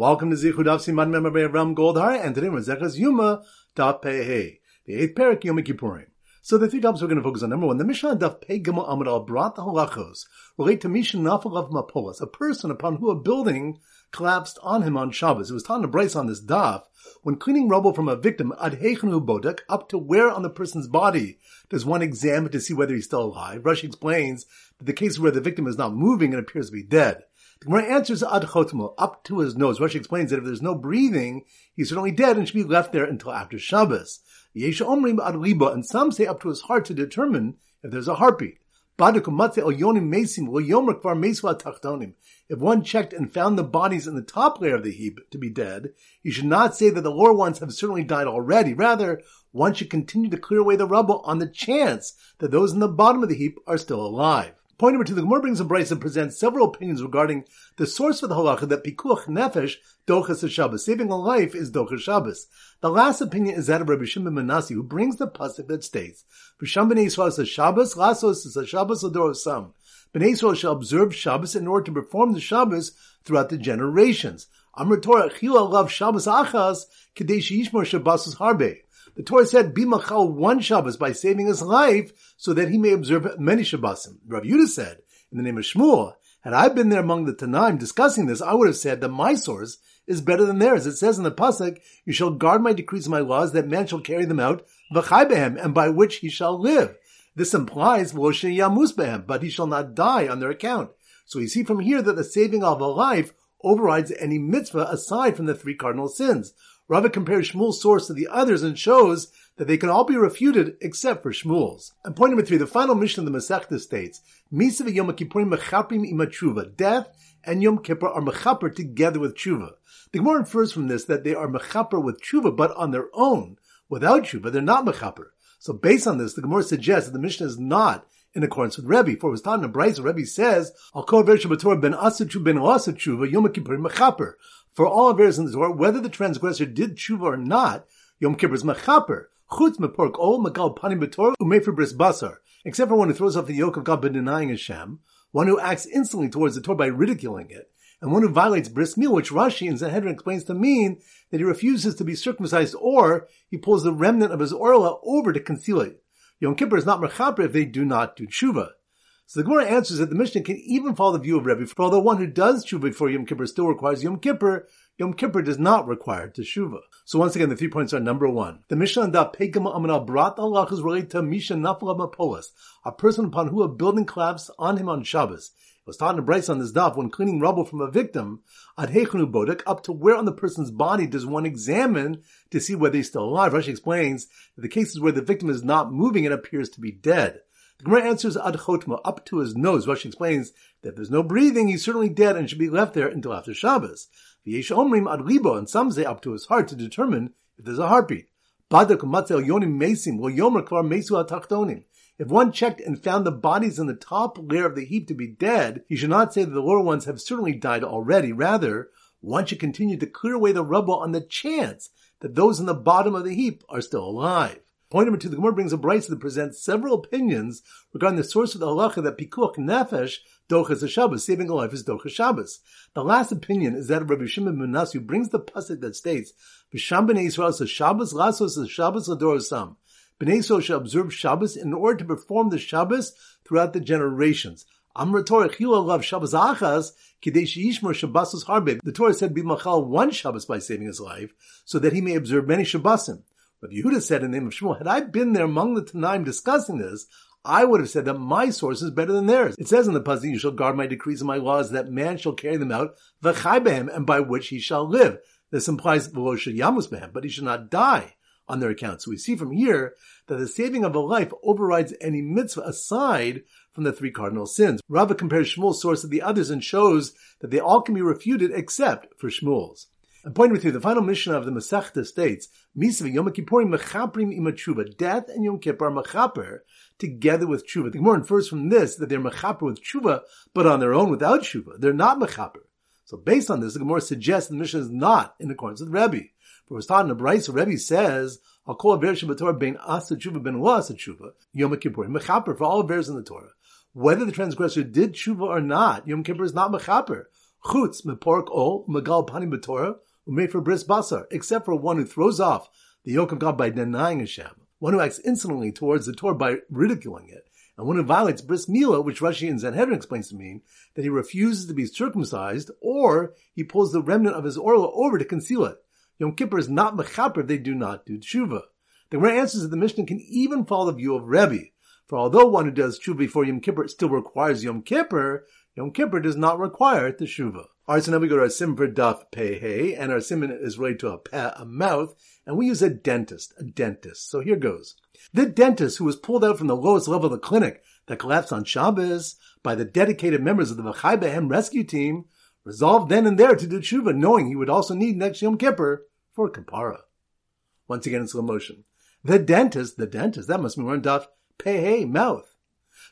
Welcome to Zichud Daf Siman Mem by Ram Goldhar, and today we're Zecha's Yuma Daf Pei, the 8th parak Yom Kippurim. So the three Dafs we're going to focus on. Number one, the Mishnah Daf Pei G'more Amr Torah brought the halachos relate to Mishnah Nafal Rav Mapolas, a person upon whom a building collapsed on him on Shabbos. It was taught in the Bryce on this Dav when cleaning rubble from a victim Adheich Bodak up to where on the person's body does one examine to see whether he's still alive. Rashi explains that the case where the victim is not moving and appears to be dead. The G'more answers ad Chotimel, up to his nose. Rashi explains that if there's no breathing, he's certainly dead and should be left there until after Shabbos. Yesha Omrim ad liba, and some say up to his heart to determine if there's a heartbeat. If one checked and found the bodies in the top layer of the heap to be dead, you should not say that the lower ones have certainly died already. Rather, one should continue to clear away the rubble on the chance that those in the bottom of the heap are still alive. Point number two, the G'more brings a Bryce and presents several opinions regarding the source for the halacha that pikuach nefesh doches is Shabbos. Saving a life is doches Shabbos. The last opinion is that of Rebbe Shimon who brings the pasuk that states, "V'sham B'nei Israel says Shabbos, lasos is a Shabbos ador sam." B'nei Israel shall observe Shabbos in order to perform the Shabbos throughout the generations. Amr Torah chila love Shabbos achas k'dei sheishmor Shabbosos harbe. The Torah said, Bimachal one Shabbos by saving his life so that he may observe many Shabbosim. Rav Yudah said, in the name of Shmuel, had I been there among the Tanaim discussing this, I would have said that my source is better than theirs. It says in the pasuk, you shall guard my decrees and my laws, that man shall carry them out, v'chai beham, and by which he shall live. This implies, lo sheyamus beham, but he shall not die on their account. So we see from here that the saving of a life overrides any mitzvah aside from the three cardinal sins. Rava compares Shmuel's source to the others and shows that they can all be refuted except for Shmuel's. And point number three, the final Mishnah of the Mesechta states, Misavah Yom Kippurim Mechapim ima Tshuva. Death and Yom Kippur are Mechapur together with Tshuva. The G'more infers from this that they are Mechapur with Tshuva, but on their own. Without Tshuva, they're not Mechapur. So based on this, the G'more suggests that the Mishnah is not in accordance with Rebbe, for it was taught in the Bryce, Rebbe says, "Al kol aver shebaTorah ben asu tshuva ben lo asu tshuva Yom Kippurim mechaper." For all avers in the Torah, whether the transgressor did tshuva or not, Yom Kippur is mechaper. Chutz mepork ol megal panim b'Torah umefer bris basar. Except for one who throws off the yoke of God by denying Hashem, one who acts instantly towards the Torah by ridiculing it, and one who violates bris milah, which Rashi in Sanhedrin explains to mean that he refuses to be circumcised or he pulls the remnant of his orla over to conceal it. Yom Kippur is not mechaper if they do not do tshuva. So the G'more answers that the Mishnah can even follow the view of Rebbe, for although one who does tshuva before Yom Kippur still requires Yom Kippur does not require teshuva. So once again, the 3 points are number one. The Mishnah and Daf Pei G'more Amar Torah brought the halachos related to Mishnah Nafal Rav Mapolas, a person upon whom a building collapsed on him on Shabbos. It was taught in a Bryce on this Daf when cleaning rubble from a victim, Adheichnu Bodak, up to where on the person's body does one examine to see whether he's still alive. Rashi explains that the cases where the victim is not moving and appears to be dead. The G'more answers ad chotma, up to his nose. Rashi explains that if there's no breathing, he's certainly dead and should be left there until after Shabbos. The Yesha Omrim ad libo, and some say up to his heart to determine if there's a heartbeat. If one checked and found the bodies in the top layer of the heap to be dead, he should not say that the lower ones have certainly died already. Rather, one should continue to clear away the rubble on the chance that those in the bottom of the heap are still alive. Point number two, the G'more brings a Bryce that presents several opinions regarding the source of the halacha that pikuach nefesh doches is Shabbos, saving a life is doches Shabbos. The last opinion is that of Rabbi Shimon Menas, who brings the pasuk that states, "V'sham B'nei Israel says Shabbos, lasos is Shabbos ador sam." B'nei Israel shall observe Shabbos in order to perform the Shabbos throughout the generations. Amr Torah chila love Shabbos achas k'dei she'yishmor Shabbosos harbe. The Torah said, "Bimachal one Shabbos by saving his life, so that he may observe many Shabbosim." Rav Yudah said in the name of Shmuel, had I been there among the Tanaim discussing this, I would have said that my source is better than theirs. It says in the pasuk, you shall guard my decrees and my laws, that man shall carry them out, v'chai beham, and by which he shall live. This implies v'lo sheyamus beham, but he should not die on their account. So we see from here that the saving of a life overrides any mitzvah aside from the three cardinal sins. Rava compares Shmuel's source to the others and shows that they all can be refuted except for Shmuel's. And point number three, the final Mishnah of the Mesechta states, Misavah Yom Kippurim Mechaprim ima Tshuva. Death and Yom Kippur are Mechaper together with Tshuva. The G'more infers from this that they're Mechaper with Tshuva, but on their own without Tshuva. They're not Mechaper. So based on this, the G'more suggests the Mishnah is not in accordance with Rebbe. For it was taught in a Bryce, Rebbe says, Al kol aver shebaTorah ben asa tshuva ben lo asa tshuva Yom Kippurim Mechaper, for all avers in the Torah. Whether the transgressor did Tshuva or not, Yom Kippur is not Mechaper. chutz mepork ol megal panim b'torah umefer bris basar, except for one who throws off the yoke of God by denying Hashem, one who acts insolently towards the Torah by ridiculing it, and one who violates bris milah, which Rashi and Sanhedrin explains to mean that he refuses to be circumcised, or he pulls the remnant of his orla over to conceal it. Yom Kippur is not Mechapur if they do not do Tshuva. The rare answers of the Mishnah can even follow the view of Rebbe, for although one who does Tshuva before Yom Kippur still requires Yom Kippur does not require the Tshuva. Alright, so now we go to our simon for Daf Pei, and our simon is related to a peh, a mouth, and we use a dentist. So here goes. The dentist who was pulled out from the lowest level of the clinic that collapsed on Shabbos by the dedicated members of the Vechai Beham rescue team resolved then and there to do Tshuva, knowing he would also need next Yom Kippur for Kapara. Once again in slow motion. The dentist, that must be more in Daf Pei, mouth.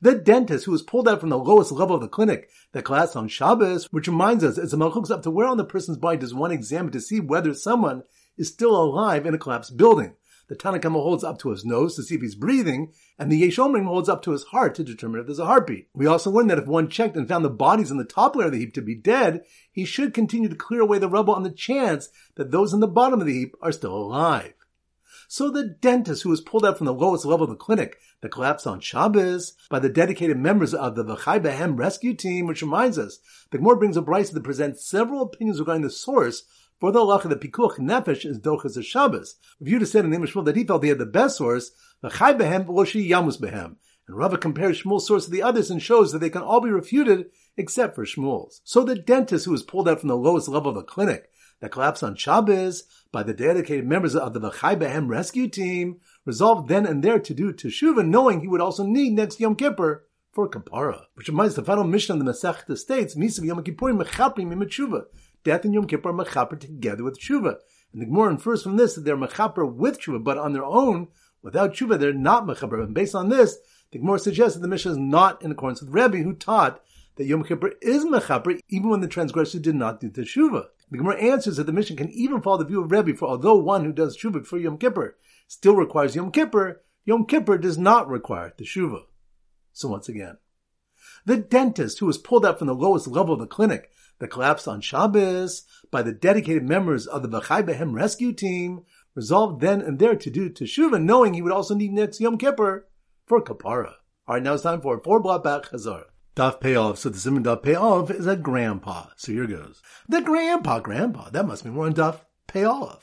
The dentist who was pulled out from the lowest level of the clinic that collapsed on Shabbos, which reminds us, it's a malchus up to where on the person's body does one examine to see whether someone is still alive in a collapsed building. The Tanaim holds up to his nose to see if he's breathing, and the Yesha Omrim holds up to his heart to determine if there's a heartbeat. We also learned that if one checked and found the bodies in the top layer of the heap to be dead, he should continue to clear away the rubble on the chance that those in the bottom of the heap are still alive. So the dentist who was pulled out from the lowest level of the clinic that collapsed on Shabbos by the dedicated members of the Vechai Beham rescue team, which reminds us, the G'more brings a Bryce that presents several opinions regarding the source for the halacha that pikuach nefesh is doches of Shabbos. Rav Yudah said in the name of Shmuel that he felt he had the best source, v'chai behem v'loshi yamus behem. And Rava compares Shmuel's source to the others and shows that they can all be refuted except for Shmuel's. So the dentist who was pulled out from the lowest level of a clinic that collapsed on Shabbos by the dedicated members of the Vechai Beham rescue team resolved then and there to do teshuva, knowing he would also need next Yom Kippur for kapara. Which reminds the final Mishnah of the Mesechta states, Misavah Yom Kippurim mechaprim im tshuva. Death and Yom Kippur are mechaper together with Tshuva. And the G'more infers from this that they're mechaper with Tshuva, but on their own, without Tshuva, they're not mechaper. And based on this, the G'more suggests that the Mishnah is not in accordance with Rebbe, who taught that Yom Kippur is mechaper, even when the transgressor did not do the Tshuva. The G'more answers that the Mishnah can even follow the view of Rebbe, for although one who does Tshuva before Yom Kippur still requires Yom Kippur does not require the Tshuva. So once again, the dentist who was pulled out from the lowest level of the clinic that collapsed on Shabbos by the dedicated members of the Vechai Beham rescue team resolved then and there to do teshuva, knowing he would also need next Yom Kippur for kapara. Alright, now it's time for a 4 block back chazar. Daf Pe'ov, so the simon Daf Pe'ov is a grandpa. So here goes. The grandpa, that must be more on Daf Pe'ov.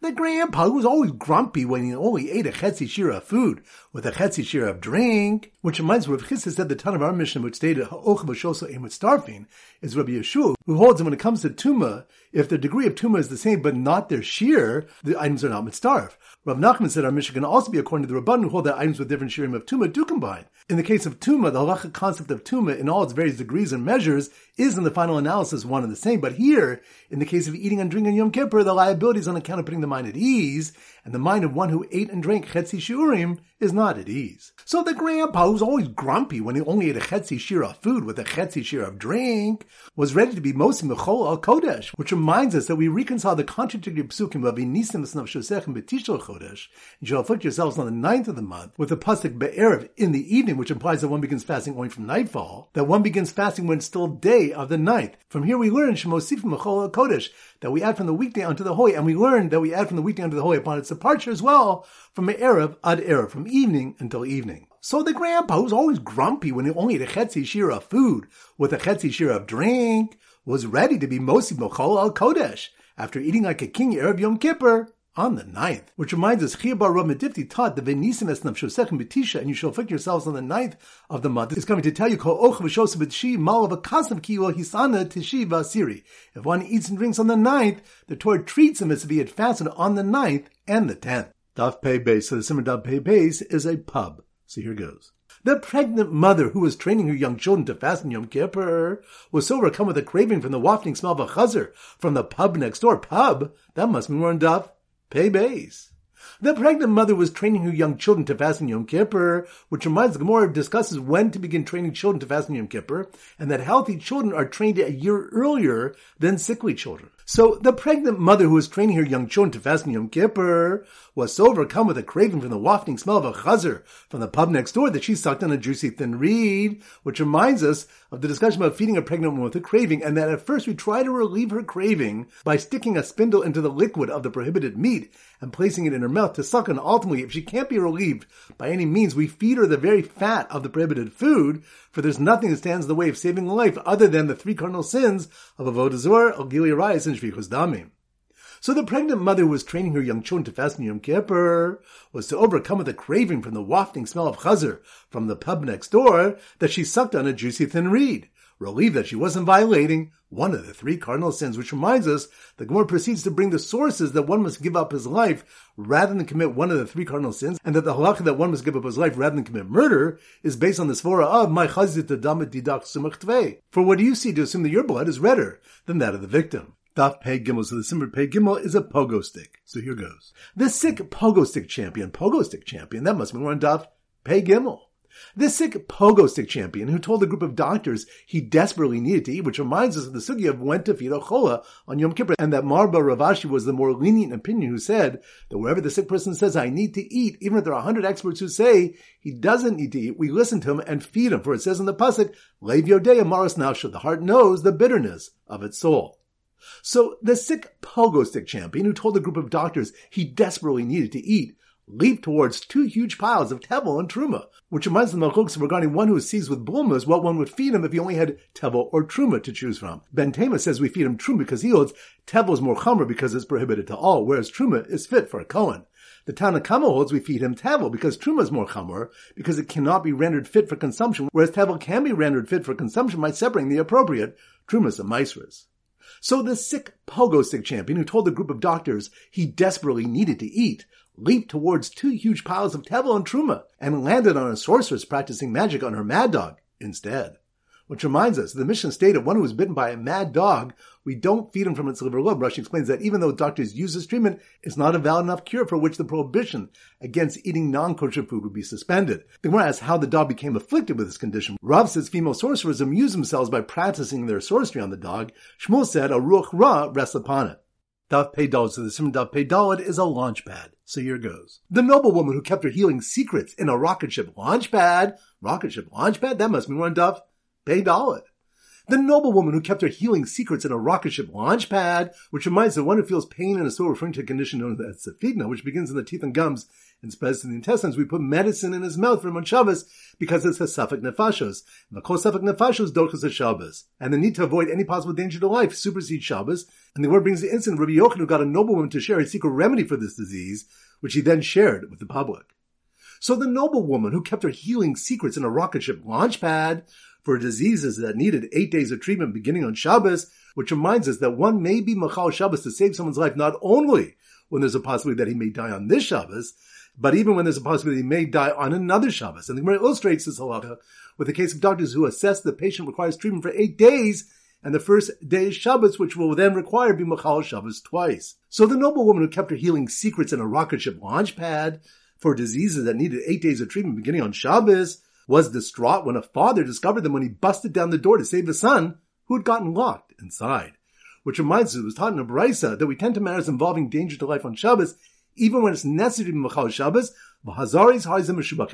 The grandpa who was always grumpy when he only ate a chetzi shira of food with a chetzi shira of drink, which reminds me of Chissa said the ton of our Mishnah, which stated ha'och b'shoso emut starfin, is Rabbi Yeshua, who holds that when it comes to tumah, if the degree of tumah is the same but not their shear, the items are not mitzdarf. Rav Nachman said our Mishnah can also be according to the Rabban, who hold that items with different shirim of tumah do combine. In the case of tumah, the halacha concept of tumah in all its various degrees and measures is in the final analysis one and the same, but here, in the case of eating and drinking Yom Kippur, the liability is on account of putting the mind at ease, and the mind of one who ate and drank chetzi shiurim is not at ease. So the grandpa who's always grumpy when he only ate a chetzi shira of food with a chetzi shira of drink was ready to be mostly mechol al kodesh, which reminds us that we reconcile the contradictory psukim of inisim esnav shosechem betishol chodesh, and shall afflict yourselves on the 9th of the month, with the pasuk be'erev in the evening, which implies that one begins fasting only from nightfall, that one begins fasting when it's still day of the 9th. From here we learn shemosif mechol al kodesh, that we add from the weekday unto the holy, and we learn that we add from the weekday unto the holy upon its departure as well, from erev ad erev, from evening until evening. So the grandpa who's always grumpy when he only ate a chetzi shira of food with a chetzi shira of drink was ready to be mosi mochol al kodesh after eating like a king erev Yom Kippur on the 9th. Which reminds us, Chia bar Rav Medifti taught the venisim esnav shosechem betisha, and you shall afflict yourselves on the 9th of the month. It's coming to tell you, if one eats and drinks on the 9th, the Torah treats him as if he had fasted on the 9th and the 10th. Daf Pei Beis, so the simon Daf Pei Beis is a pub. So here goes. The pregnant mother who was training her young children to fast in Yom Kippur was so overcome with a craving from the wafting smell of a chazer from the pub next door. Pub? That must be more in Daf Pei Beis. The pregnant mother was training her young children to fast in Yom Kippur, which reminds the G'more discusses when to begin training children to fast in Yom Kippur, and that healthy children are trained a year earlier than sickly children. So the pregnant mother who was training her young children to fast in Yom Kippur was so overcome with a craving from the wafting smell of a chazer from the pub next door that she sucked on a juicy thin reed, which reminds us of the discussion about feeding a pregnant woman with a craving, and that at first we try to relieve her craving by sticking a spindle into the liquid of the prohibited meat and placing it in her mouth to suck on. Ultimately, if she can't be relieved by any means, we feed her the very fat of the prohibited food, for there's nothing that stands in the way of saving life other than the three cardinal sins of avodah zarah, gilui arayis, and shvichus damim. So the pregnant mother who was training her young children to fast in Yom Kippur was so overcome with a craving from the wafting smell of chazer from the pub next door that she sucked on a juicy thin reed, relieved that she wasn't violating one of the three cardinal sins, which reminds us that G'more proceeds to bring the sources that one must give up his life rather than commit one of the three cardinal sins, and that the halakha that one must give up his life rather than commit murder is based on the svara of my chazit adamit didak sumach tvei. For what do you see to assume that your blood is redder than that of the victim? Dav Pei Gimel, so the symbol Pei Gimel is a pogo stick. So here goes. The sick pogo stick champion, that must be more on Dav Pei Gimel. This sick pogo stick champion who told a group of doctors he desperately needed to eat, which reminds us of the sugya of when to feed a chola on Yom Kippur, and that Marba Ravashi was the more lenient opinion who said that wherever the sick person says, I need to eat, even if there are 100 experts who say he doesn't need to eat, we listen to him and feed him, for it says in the pasuk, Leiv Yodea Maras Nafsho, the heart knows the bitterness of its soul. So the sick pogo stick champion who told a group of doctors he desperately needed to eat leaped towards 2 huge piles of tevel and truma, which reminds them of the halachos regarding one who is seized with bulmas, what one would feed him if he only had tevel or truma to choose from. Ben Tema says we feed him truma because he holds tevel is more chamra because it's prohibited to all, whereas truma is fit for a kohen. The Tanakhama holds we feed him tevel because truma is more chamor, because it cannot be rendered fit for consumption, whereas tevel can be rendered fit for consumption by separating the appropriate trumas and maisras. So the sick pogo stick champion who told a group of doctors he desperately needed to eat leaped towards 2 huge piles of tevel and truma and landed on a sorceress practicing magic on her mad dog instead. Which reminds us, the Mishnah stated one who is bitten by a mad dog, we don't feed him from its liver lobe. Rashi explains that even though doctors use this treatment, it's not a valid enough cure for which the prohibition against eating non-kosher food would be suspended. The Gemara asks how the dog became afflicted with this condition. Rav says female sorcerers amuse themselves by practicing their sorcery on the dog. Shmuel said a ruach ra rests upon it. Daf Pei Daled, so the simon Daf Pei Daled is a launch pad. So here goes. The noblewoman who kept her healing secrets in a rocket ship launch pad, that must be one Daf Pei Daled. The noblewoman who kept her healing secrets in a rocket ship launch pad, which reminds the one who feels pain in a soul, referring to a condition known as sefigna, which begins in the teeth and gums and spreads to the intestines. We put medicine in his mouth for Shabbos because it's a safek nefashos. And doches is Shabbos. And the need to avoid any possible danger to life supersedes Shabbos. And the word brings the incident Rabbi Yochanan, who got a noblewoman to share a secret remedy for this disease, which he then shared with the public. So the noblewoman who kept her healing secrets in a rocket ship launch pad for diseases that needed 8 days of treatment beginning on Shabbos, which reminds us that one may be Mechal Shabbos to save someone's life not only when there's a possibility that he may die on this Shabbos, but even when there's a possibility he may die on another Shabbos. And the Gemara illustrates this halakha with the case of doctors who assess the patient requires treatment for 8 days, and the first day is Shabbos, which will then require be Mechal Shabbos twice. So the noblewoman who kept her healing secrets in a rocket ship launch pad for diseases that needed 8 days of treatment beginning on Shabbos was distraught when a father discovered them when he busted down the door to save his son, who had gotten locked inside. Which reminds us, it was taught in a Bryce that we tend to matters involving danger to life on Shabbos, even when it's necessary to be Mechal Shabbos,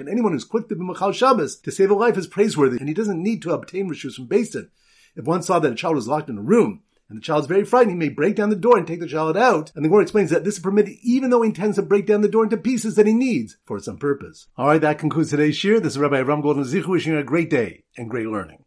and anyone who's quick to be Mechal Shabbos to save a life is praiseworthy, and he doesn't need to obtain reshus from Beis Din. If one saw that a child was locked in a room, and the child's very frightened, he may break down the door and take the child out. And the Gemara explains that this is permitted even though he intends to break down the door into pieces that he needs for some purpose. All right, that concludes today's shir. This is Rabbi Avram Goldman Zichu wishing you a great day and great learning.